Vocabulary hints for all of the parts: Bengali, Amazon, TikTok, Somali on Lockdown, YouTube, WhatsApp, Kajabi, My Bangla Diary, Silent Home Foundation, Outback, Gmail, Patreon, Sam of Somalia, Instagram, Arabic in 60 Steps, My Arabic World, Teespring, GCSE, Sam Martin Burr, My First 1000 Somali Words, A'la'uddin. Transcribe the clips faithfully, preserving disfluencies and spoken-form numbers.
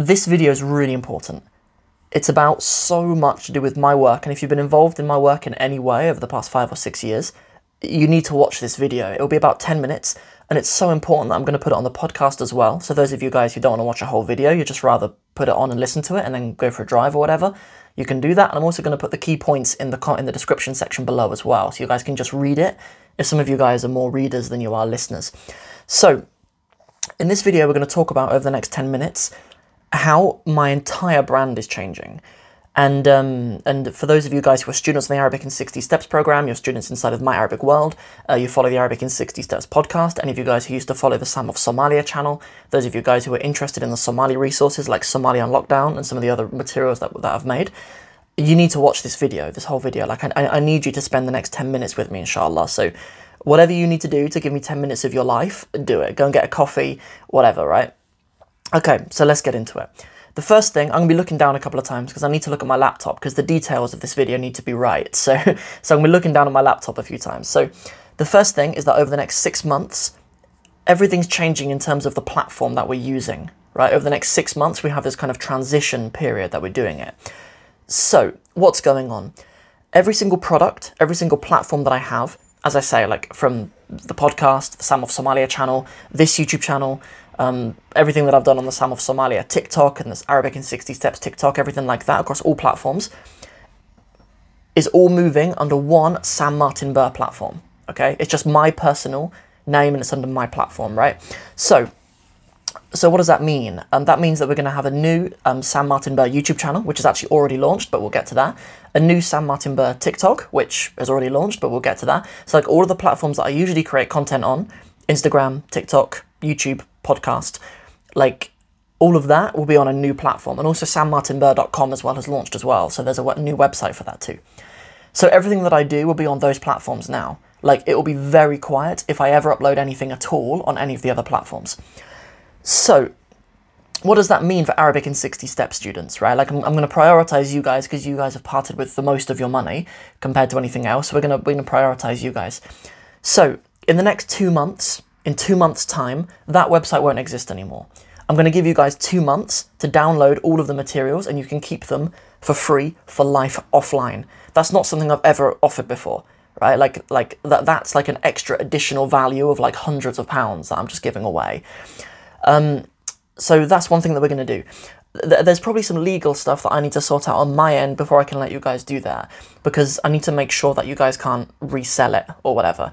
This video is really important. It's about so much to do with my work, and if you've been involved in my work in any way over the past five or six years, you need to watch this video. It'll be about ten minutes, and it's so important that I'm going to put it on the podcast as well. So those of you guys who don't want to watch a whole video, you just rather put it on and listen to it and then go for a drive or whatever, you can do that. And I'm also going to put the key points in the in the description section below as well, so you guys can just read it, if some of you guys are more readers than you are listeners. So in this video, we're going to talk about, over the next ten minutes, how my entire brand is changing. And um, and for those of you guys who are students in the Arabic in sixty steps program, you're students inside of My Arabic World, uh, you follow the Arabic in sixty steps podcast, any of you guys who used to follow the Sam of Somalia channel, those of you guys who are interested in the Somali resources like Somali on Lockdown and some of the other materials that, that I've made, you need to watch this video, this whole video. Like, I, I need you to spend the next ten minutes with me, inshallah. So whatever you need to do to give me ten minutes of your life, do it. Go and get a coffee, whatever, right? Okay, so let's get into it. The first thing, I'm going to be looking down a couple of times because I need to look at my laptop because the details of this video need to be right. So, so I'm going to be looking down at my laptop a few times. So the first thing is that over the next six months, everything's changing in terms of the platform that we're using, right? Over the next six months, we have this kind of transition period that we're doing it. So what's going on? Every single product, every single platform that I have, as I say, like from the podcast, the Sam of Somalia channel, this YouTube channel, Um, everything that I've done on the Sam of Somalia, TikTok, and this Arabic in sixty steps TikTok, everything like that across all platforms, is all moving under one Sam Martin Burr platform, okay? It's just my personal name and it's under my platform, right? So, so what does that mean? Um, that means that we're going to have a new um, Sam Martin Burr YouTube channel, which is actually already launched, but we'll get to that. A new Sam Martin Burr TikTok, which is already launched, but we'll get to that. So like all of the platforms that I usually create content on, Instagram, TikTok, YouTube, podcast, like all of that will be on a new platform. And also sam martin burr dot com as well has launched as well, so there's a new website for that too. So everything that I do will be on those platforms now. Like, it will be very quiet if I ever upload anything at all on any of the other platforms. So what does that mean for Arabic in sixty steps students, right? Like, I'm, I'm going to prioritize you guys because you guys have parted with the most of your money compared to anything else. So we're going to we're going to prioritize you guys. So in the next two months In two months' time, that website won't exist anymore. I'm going to give you guys two months to download all of the materials, and you can keep them for free for life offline. That's not something I've ever offered before, right? Like, like that, that's like an extra additional value of like hundreds of pounds that I'm just giving away. Um, so that's one thing that we're going to do. There's probably some legal stuff that I need to sort out on my end before I can let you guys do that, because I need to make sure that you guys can't resell it or whatever.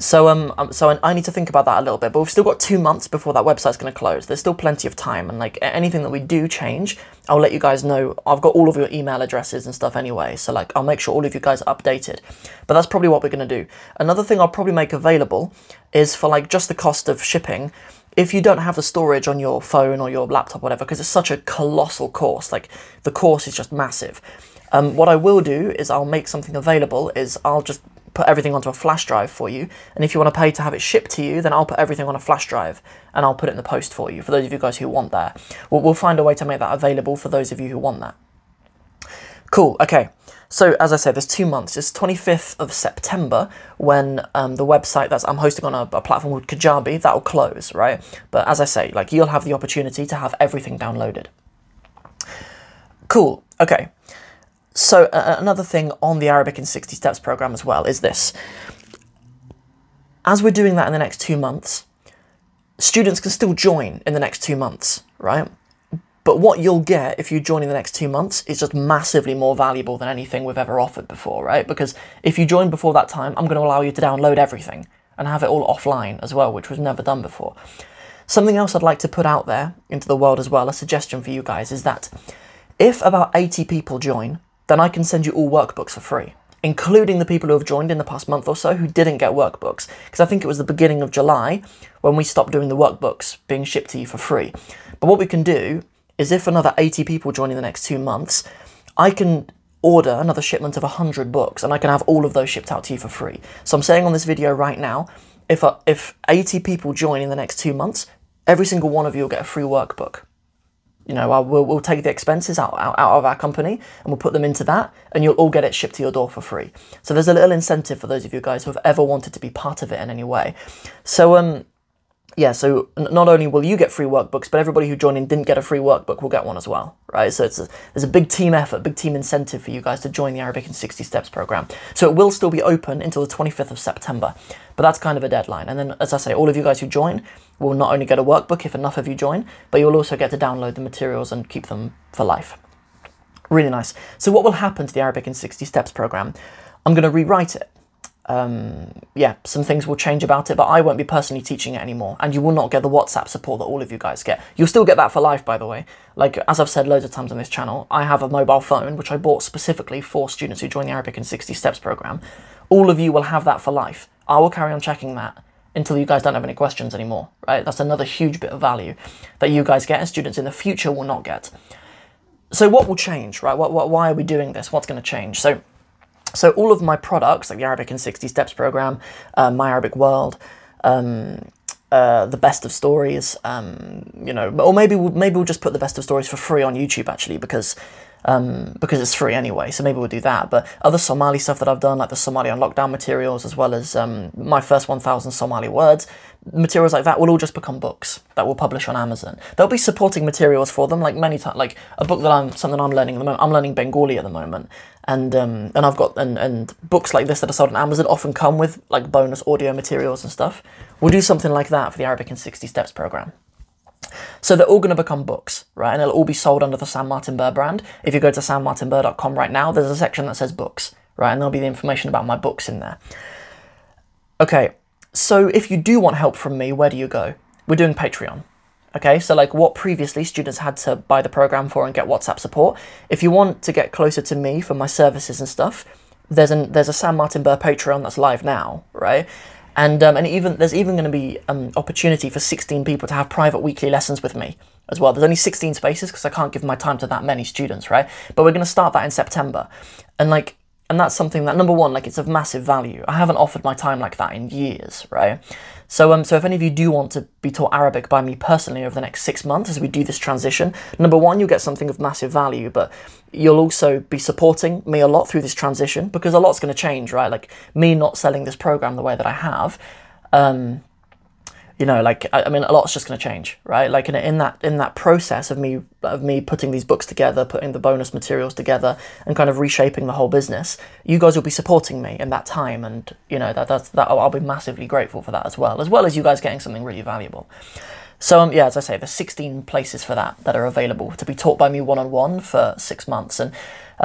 So um, so I need to think about that a little bit, but we've still got two months before that website's going to close. There's still plenty of time, and like anything that we do change, I'll let you guys know. I've got all of your email addresses and stuff anyway, so like I'll make sure all of you guys are updated. But that's probably what we're going to do. Another thing I'll probably make available is for like just the cost of shipping. If you don't have the storage on your phone or your laptop, whatever, because it's such a colossal course, like the course is just massive. Um, what I will do is I'll make something available, is I'll just put everything onto a flash drive for you. And if you want to pay to have it shipped to you, then I'll put everything on a flash drive and I'll put it in the post for you, for those of you guys who want that. We'll, we'll find a way to make that available for those of you who want that. Cool, okay. So as I said, there's two months. It's twenty-fifth of September when um, the website that I'm hosting on a, a platform called Kajabi, that'll close, right? But as I say, like, you'll have the opportunity to have everything downloaded. Cool, okay. So uh, another thing on the Arabic in sixty steps program as well is this. As we're doing that in the next two months, students can still join in the next two months, right? But what you'll get if you join in the next two months is just massively more valuable than anything we've ever offered before, right? Because if you join before that time, I'm going to allow you to download everything and have it all offline as well, which was never done before. Something else I'd like to put out there into the world as well, a suggestion for you guys, is that if about eighty people join, then I can send you all workbooks for free, including the people who have joined in the past month or so who didn't get workbooks. Because I think it was the beginning of July when we stopped doing the workbooks being shipped to you for free. But what we can do is if another eighty people join in the next two months, I can order another shipment of one hundred books and I can have all of those shipped out to you for free. So I'm saying on this video right now, if uh, if eighty people join in the next two months, every single one of you will get a free workbook. You know, I will, we'll take the expenses out, out, out of our company and we'll put them into that, and you'll all get it shipped to your door for free. So there's a little incentive for those of you guys who have ever wanted to be part of it in any way. So um, yeah, so not only will you get free workbooks, but everybody who joined and didn't get a free workbook will get one as well, right? So it's a, there's a big team effort, big team incentive for you guys to join the Arabic in sixty Steps program. So it will still be open until the twenty-fifth of September, but that's kind of a deadline. And then, as I say, all of you guys who join will not only get a workbook if enough of you join, but you'll also get to download the materials and keep them for life. Really nice. So what will happen to the Arabic in sixty Steps program? I'm going to rewrite it. Um, yeah, some things will change about it, but I won't be personally teaching it anymore, and you will not get the WhatsApp support that all of you guys get. You'll still get that for life, by the way. Like, as I've said loads of times on this channel, I have a mobile phone, which I bought specifically for students who join the Arabic in sixty Steps program. All of you will have that for life. I will carry on checking that until you guys don't have any questions anymore, right? That's another huge bit of value that you guys get and students in the future will not get. So what will change, right? What, what, why are we doing this? What's going to change? So So all of my products, like the Arabic in sixty Steps program, uh, My Arabic World, um, uh, the Best of Stories, um, you know, or maybe we'll, maybe we'll just put the Best of Stories for free on YouTube, actually, because um, because it's free anyway, so maybe we'll do that. But other Somali stuff that I've done, like the Somali on Lockdown materials, as well as um, My First one thousand Somali Words, materials like that will all just become books that we'll publish on Amazon. There'll be supporting materials for them, like many times, like a book that I'm, something I'm learning at the moment, I'm learning Bengali at the moment. And um, and I've got, and, and books like this that are sold on Amazon often come with like bonus audio materials and stuff. We'll do something like that for the Arabic in sixty Steps program. So they're all going to become books, right? And they'll all be sold under the Sam Martin Burr brand. If you go to sam martin burr dot com right now, there's a section that says books, right? And there'll be the information about my books in there. Okay, so if you do want help from me, where do you go? We're doing Patreon. Okay, so like what previously students had to buy the program for and get WhatsApp support. If you want to get closer to me for my services and stuff, there's an there's a Sam Martin Burr Patreon that's live now, right? And um, and even there's even going to be um opportunity for sixteen people to have private weekly lessons with me as well. There's only sixteen spaces because I can't give my time to that many students, right? But we're going to start that in September, and like and that's something that number one, like it's of massive value. I haven't offered my time like that in years, right? So um, so if any of you do want to be taught Arabic by me personally over the next six months as we do this transition, number one, you'll get something of massive value, but you'll also be supporting me a lot through this transition because a lot's going to change, right? Like me not selling this program the way that I have, um, you know, like I, I mean, a lot's just going to change, right? Like in, in that in that process of me of me putting these books together, putting the bonus materials together, and kind of reshaping the whole business, you guys will be supporting me in that time, and you know that that's, that I'll be massively grateful for that as well, as well as you guys getting something really valuable. So um, yeah, as I say, there's sixteen places for that that are available to be taught by me one on one for six months, and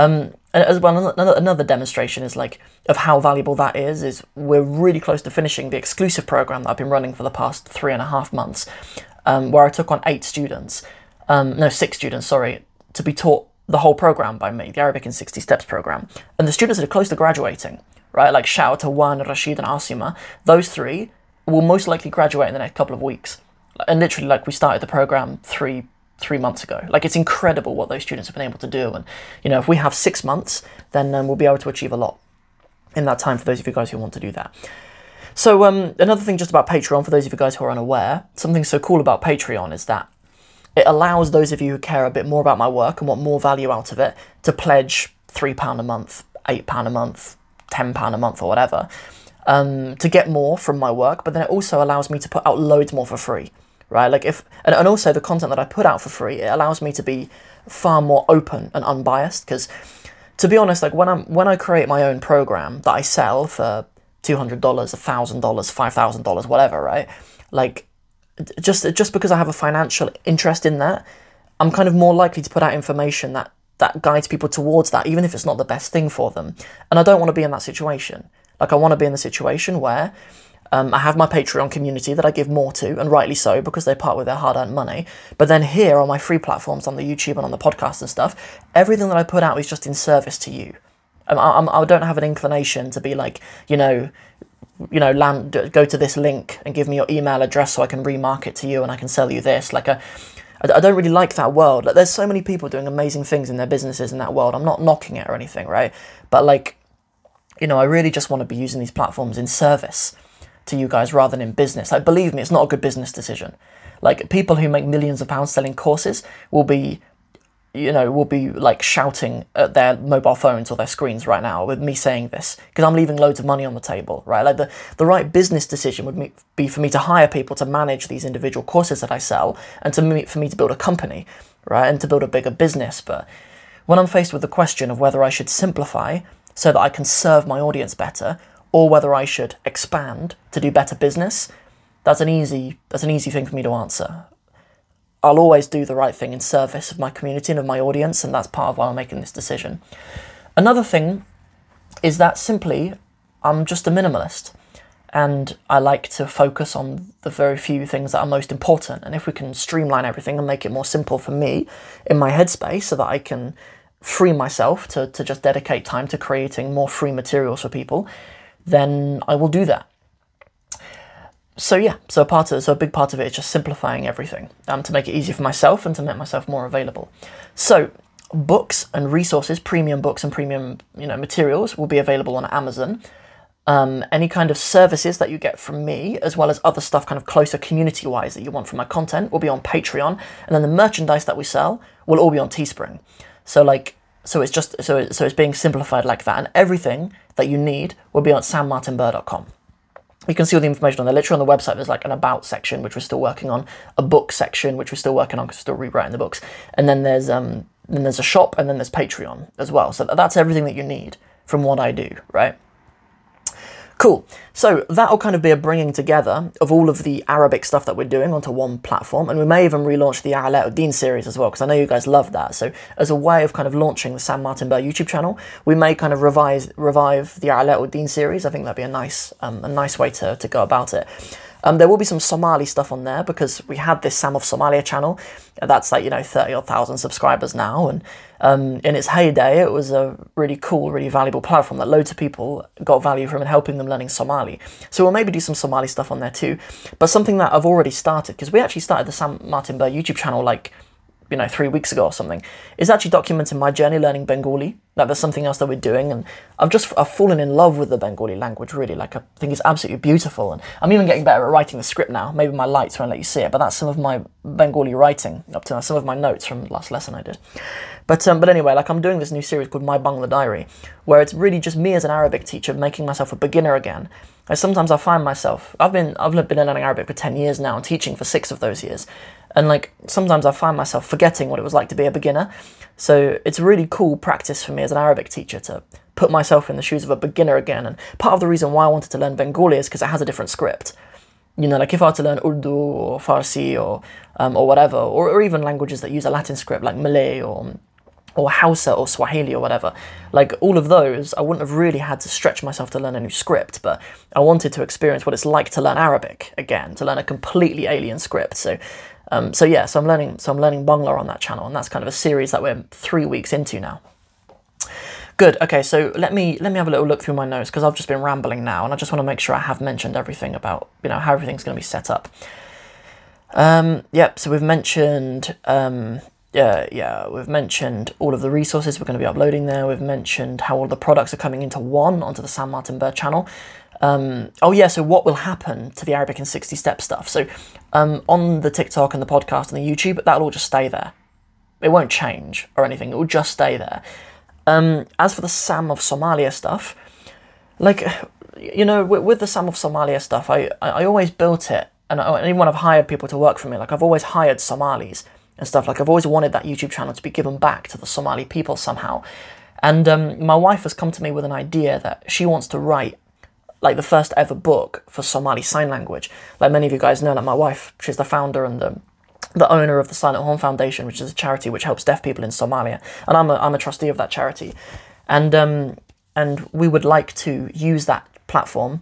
um, and as well another demonstration is like of how valuable that is. Is we're really close to finishing the exclusive program that I've been running for the past three and a half months, um, where I took on eight students. Um, no, six students, sorry, to be taught the whole program by me, the Arabic in sixty Steps program. And the students that are close to graduating, right, like shout out to Wan, Rashid and Asima, those three will most likely graduate in the next couple of weeks. And literally, like, we started the program three three months ago. Like, it's incredible what those students have been able to do. And, you know, if we have six months, then um, we'll be able to achieve a lot in that time for those of you guys who want to do that. So um, another thing just about Patreon, for those of you guys who are unaware, something so cool about Patreon is that it allows those of you who care a bit more about my work and want more value out of it to pledge three pounds a month, eight pounds a month, ten pounds a month or whatever, um, to get more from my work. But then it also allows me to put out loads more for free, right? Like if and, and also the content that I put out for free, it allows me to be far more open and unbiased because, to be honest, like when, I'm, when I create my own program that I sell for two hundred dollars, one thousand dollars, five thousand dollars, whatever, right? Like... Just just because I have a financial interest in that, I'm kind of more likely to put out information that, that guides people towards that, even if it's not the best thing for them. And I don't want to be in that situation. Like, I want to be in the situation where um, I have my Patreon community that I give more to, and rightly so, because they part with their hard-earned money. But then here on my free platforms, on the YouTube and on the podcast and stuff, everything that I put out is just in service to you. I, I, I don't have an inclination to be like, you know... you know, land, go to this link and give me your email address so I can remarket to you and I can sell you this. Like, I, I don't really like that world. Like, there's so many people doing amazing things in their businesses in that world. I'm not knocking it or anything, right? But like, you know, I really just want to be using these platforms in service to you guys rather than in business. Like, believe me, it's not a good business decision. Like, people who make millions of pounds selling courses will be you know, will be like shouting at their mobile phones or their screens right now with me saying this, because I'm leaving loads of money on the table, right? Like the, the right business decision would be for me to hire people to manage these individual courses that I sell, and to me, for me to build a company, right? And to build a bigger business. But when I'm faced with the question of whether I should simplify so that I can serve my audience better, or whether I should expand to do better business, that's an easy, that's an easy thing for me to answer. I'll always do the right thing in service of my community and of my audience, and that's part of why I'm making this decision. Another thing is that simply I'm just a minimalist, and I like to focus on the very few things that are most important. And if we can streamline everything and make it more simple for me in my headspace so that I can free myself to, to just dedicate time to creating more free materials for people, then I will do that. So yeah, so a part of, so a big part of it is just simplifying everything, um, to make it easier for myself and to make myself more available. So books and resources, premium books and premium, you know, materials will be available on Amazon. Um, any kind of services that you get from me, as well as other stuff kind of closer community-wise that you want from my content, will be on Patreon, and then the merchandise that we sell will all be on Teespring. So like, so it's just so so it's being simplified like that, and everything that you need will be on sam martin burr dot com. You can see all the information on there. Literally on the website, there's like an about section, which we're still working on, a book section, which we're still working on because we're still rewriting the books. And then there's um, then there's a shop, and then there's Patreon as well. So that's everything that you need from what I do, right? Cool. So that'll kind of be a bringing together of all of the Arabic stuff that we're doing onto one platform. And we may even relaunch the A'la'uddin series as well, because I know you guys love that. So as a way of kind of launching the Sam Martin Burr YouTube channel, we may kind of revise, revive the A'la'uddin series. I think that'd be a nice um, a nice way to, to go about it. Um, there will be some Somali stuff on there, because we had this Sam of Somalia channel. That's like, you know, thirty odd thousand subscribers now. And um, in its heyday, it was a really cool, really valuable platform that loads of people got value from and helping them learning Somali. So we'll maybe do some Somali stuff on there too. But something that I've already started, because we actually started the Sam Martin Burr YouTube channel like, you know, three weeks ago or something, is actually documenting my journey learning Bengali. Like, there's something else that we're doing, and I've just I've fallen in love with the Bengali language, really. Like, I think it's absolutely beautiful, and I'm even getting better at writing the script now. Maybe my lights won't let you see it, but that's some of my Bengali writing up to now, some of my notes from last lesson I did. But um, but anyway, like, I'm doing this new series called My Bangla Diary, where it's really just me as an Arabic teacher making myself a beginner again. And sometimes I find myself, I've been I've been learning Arabic for ten years now and teaching for six of those years. And like, sometimes I find myself forgetting what it was like to be a beginner. So it's really cool practice for me as an Arabic teacher to put myself in the shoes of a beginner again. And part of the reason why I wanted to learn Bengali is because it has a different script. You know, like if I were to learn Urdu or Farsi or um, or whatever, or, or even languages that use a Latin script like Malay or or Hausa or Swahili or whatever, like all of those, I wouldn't have really had to stretch myself to learn a new script, but I wanted to experience what it's like to learn Arabic again, to learn a completely alien script. So um, so yeah, so I'm learning so I'm learning Bangla on that channel, and that's kind of a series that we're three weeks into now. Good, okay, so let me let me have a little look through my notes, because I've just been rambling now, and I just want to make sure I have mentioned everything about, you know, how everything's going to be set up. Um, yep, so we've mentioned... Um, Yeah, yeah, we've mentioned all of the resources we're going to be uploading there. We've mentioned how all the products are coming into one onto the Sam Martin Burr channel. Um, oh yeah, so what will happen to the Arabic in sixty Steps stuff? So um, on the TikTok and the podcast and the YouTube, that'll all just stay there. It won't change or anything. It will just stay there. Um, as for the Sam of Somalia stuff, like, you know, with, with the Sam of Somalia stuff, I, I, I always built it. And, I, and even when I've hired people to work for me, like I've always hired Somalis and stuff. Like, I've always wanted that YouTube channel to be given back to the Somali people somehow. And um, my wife has come to me with an idea that she wants to write, like, the first ever book for Somali Sign Language. Like, many of you guys know, like, my wife, she's the founder and the the owner of the Silent Home Foundation, which is a charity which helps deaf people in Somalia. And I'm a, I'm a trustee of that charity. And, um, and we would like to use that platform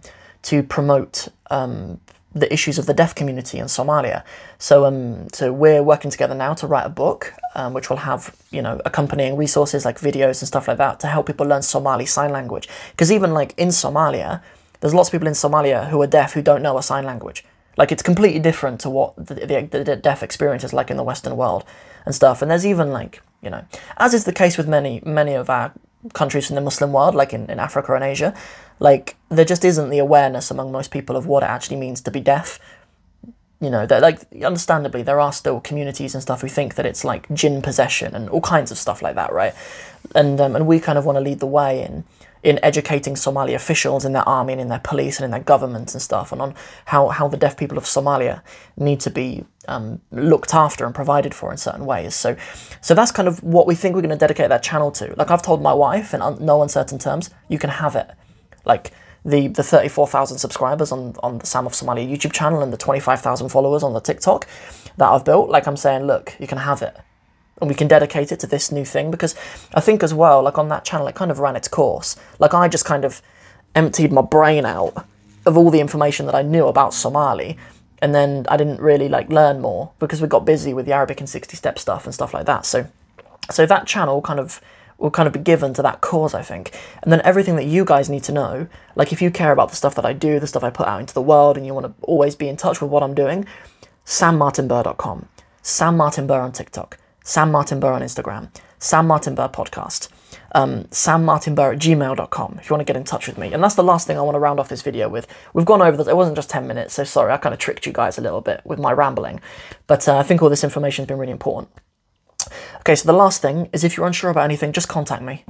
to promote... Um, the issues of the deaf community in Somalia. So um, so we're working together now to write a book, um, which will have, you know, accompanying resources like videos and stuff like that to help people learn Somali Sign Language. Because even like in Somalia, there's lots of people in Somalia who are deaf who don't know a sign language. Like, it's completely different to what the, the, the deaf experience is like in the Western world and stuff. And there's even like, you know, as is the case with many, many of our countries in the Muslim world, like in, in Africa and Asia, like, there just isn't the awareness among most people of what it actually means to be deaf. you know, like, understandably, there are still communities and stuff who think that it's like jinn possession and all kinds of stuff like that, right? And um, and we kind of want to lead the way in in educating Somali officials in their army and in their police and in their government and stuff, and on how, how the deaf people of Somalia need to be um, looked after and provided for in certain ways. So so that's kind of what we think we're going to dedicate that channel to. Like, I've told my wife in un- no uncertain terms, you can have it. Like, the the thirty-four thousand subscribers on, on the Sam of Somalia YouTube channel and the twenty-five thousand followers on the TikTok that I've built, like, I'm saying, look, you can have it. And we can dedicate it to this new thing, because I think as well, like, on that channel, it kind of ran its course. Like, I just kind of emptied my brain out of all the information that I knew about Somali, and then I didn't really, like, learn more, because we got busy with the Arabic in sixty Steps stuff and stuff like that. So so that channel kind of will kind of be given to that cause, I think. And then everything that you guys need to know, like, if you care about the stuff that I do, the stuff I put out into the world, and you want to always be in touch with what I'm doing, sam martin burr dot com, Sam Martin Burr on TikTok, Sam Martin Burr on Instagram, Sam Martin Burr podcast, um, Sam Martin Burr at gmail dot com if you want to get in touch with me. And that's the last thing I want to round off this video with. We've gone over this. It wasn't just ten minutes, so sorry, I kind of tricked you guys a little bit with my rambling. But uh, I think all this information has been really important. Okay, so the last thing is, if you're unsure about anything, just contact me.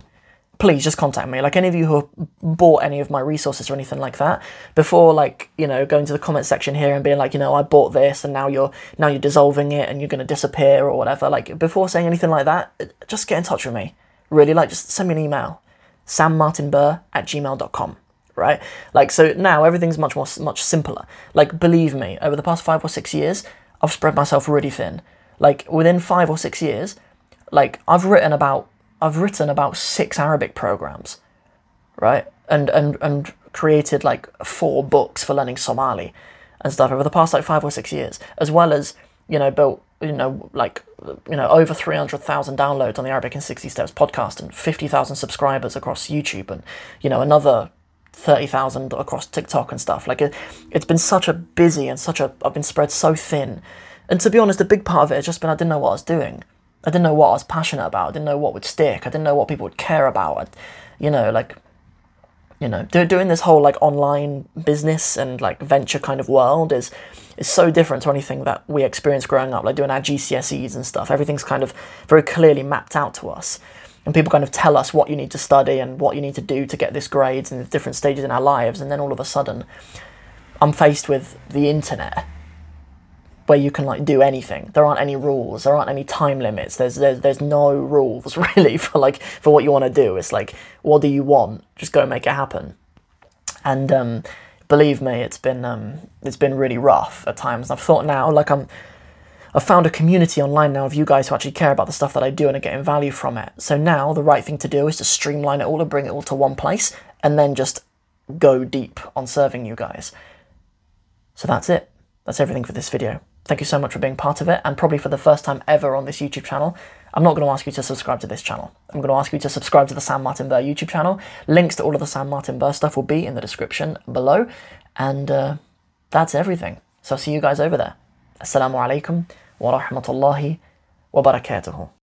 Please just contact me. Like, any of you who have bought any of my resources or anything like that, before, like, you know, going to the comment section here and being like, you know, I bought this and now you're now you're dissolving it and you're going to disappear or whatever. Like, before saying anything like that, just get in touch with me. Really, like, just send me an email, sam martin burr at gmail dot com, right? Like, so now everything's much more, much simpler. Like, believe me, over the past five or six years, I've spread myself really thin. Like, within five or six years, like, I've written about I've written about six Arabic programs, right? And and and created like four books for learning Somali and stuff over the past like five or six years, as well as, you know, built, you know, like, you know, over three hundred thousand downloads on the Arabic in sixty Steps podcast and fifty thousand subscribers across YouTube and, you know, another thirty thousand across TikTok and stuff. Like, it, it's been such a busy and such a, I've been spread so thin. And to be honest, a big part of it has just been I didn't know what I was doing. I didn't know what I was passionate about. I didn't know what would stick. I didn't know what people would care about. I, you know, like, you know, do, doing this whole, like, online business and, like, venture kind of world is is so different to anything that we experienced growing up, like doing our G C S Es and stuff. Everything's kind of very clearly mapped out to us. And people kind of tell us what you need to study and what you need to do to get this grades and the different stages in our lives. And then all of a sudden, I'm faced with the internet, where you can, like, do anything. There aren't any rules. There aren't any time limits. There's there's, there's no rules, really, for, like, for what you want to do. It's like, what do you want? Just go and make it happen. And um, believe me, it's been um, it's been really rough at times. I've thought now, like, I'm, I've found a community online now of you guys who actually care about the stuff that I do and are getting value from it. So now the right thing to do is to streamline it all and bring it all to one place and then just go deep on serving you guys. So that's it. That's everything for this video. Thank you so much for being part of it, and probably for the first time ever on this YouTube channel, I'm not going to ask you to subscribe to this channel. I'm going to ask you to subscribe to the Sam Martin Burr YouTube channel. Links to all of the Sam Martin Burr stuff will be in the description below, and uh, that's everything. So I'll see you guys over there. Assalamu alaikum wa rahmatullahi wa barakatuhu.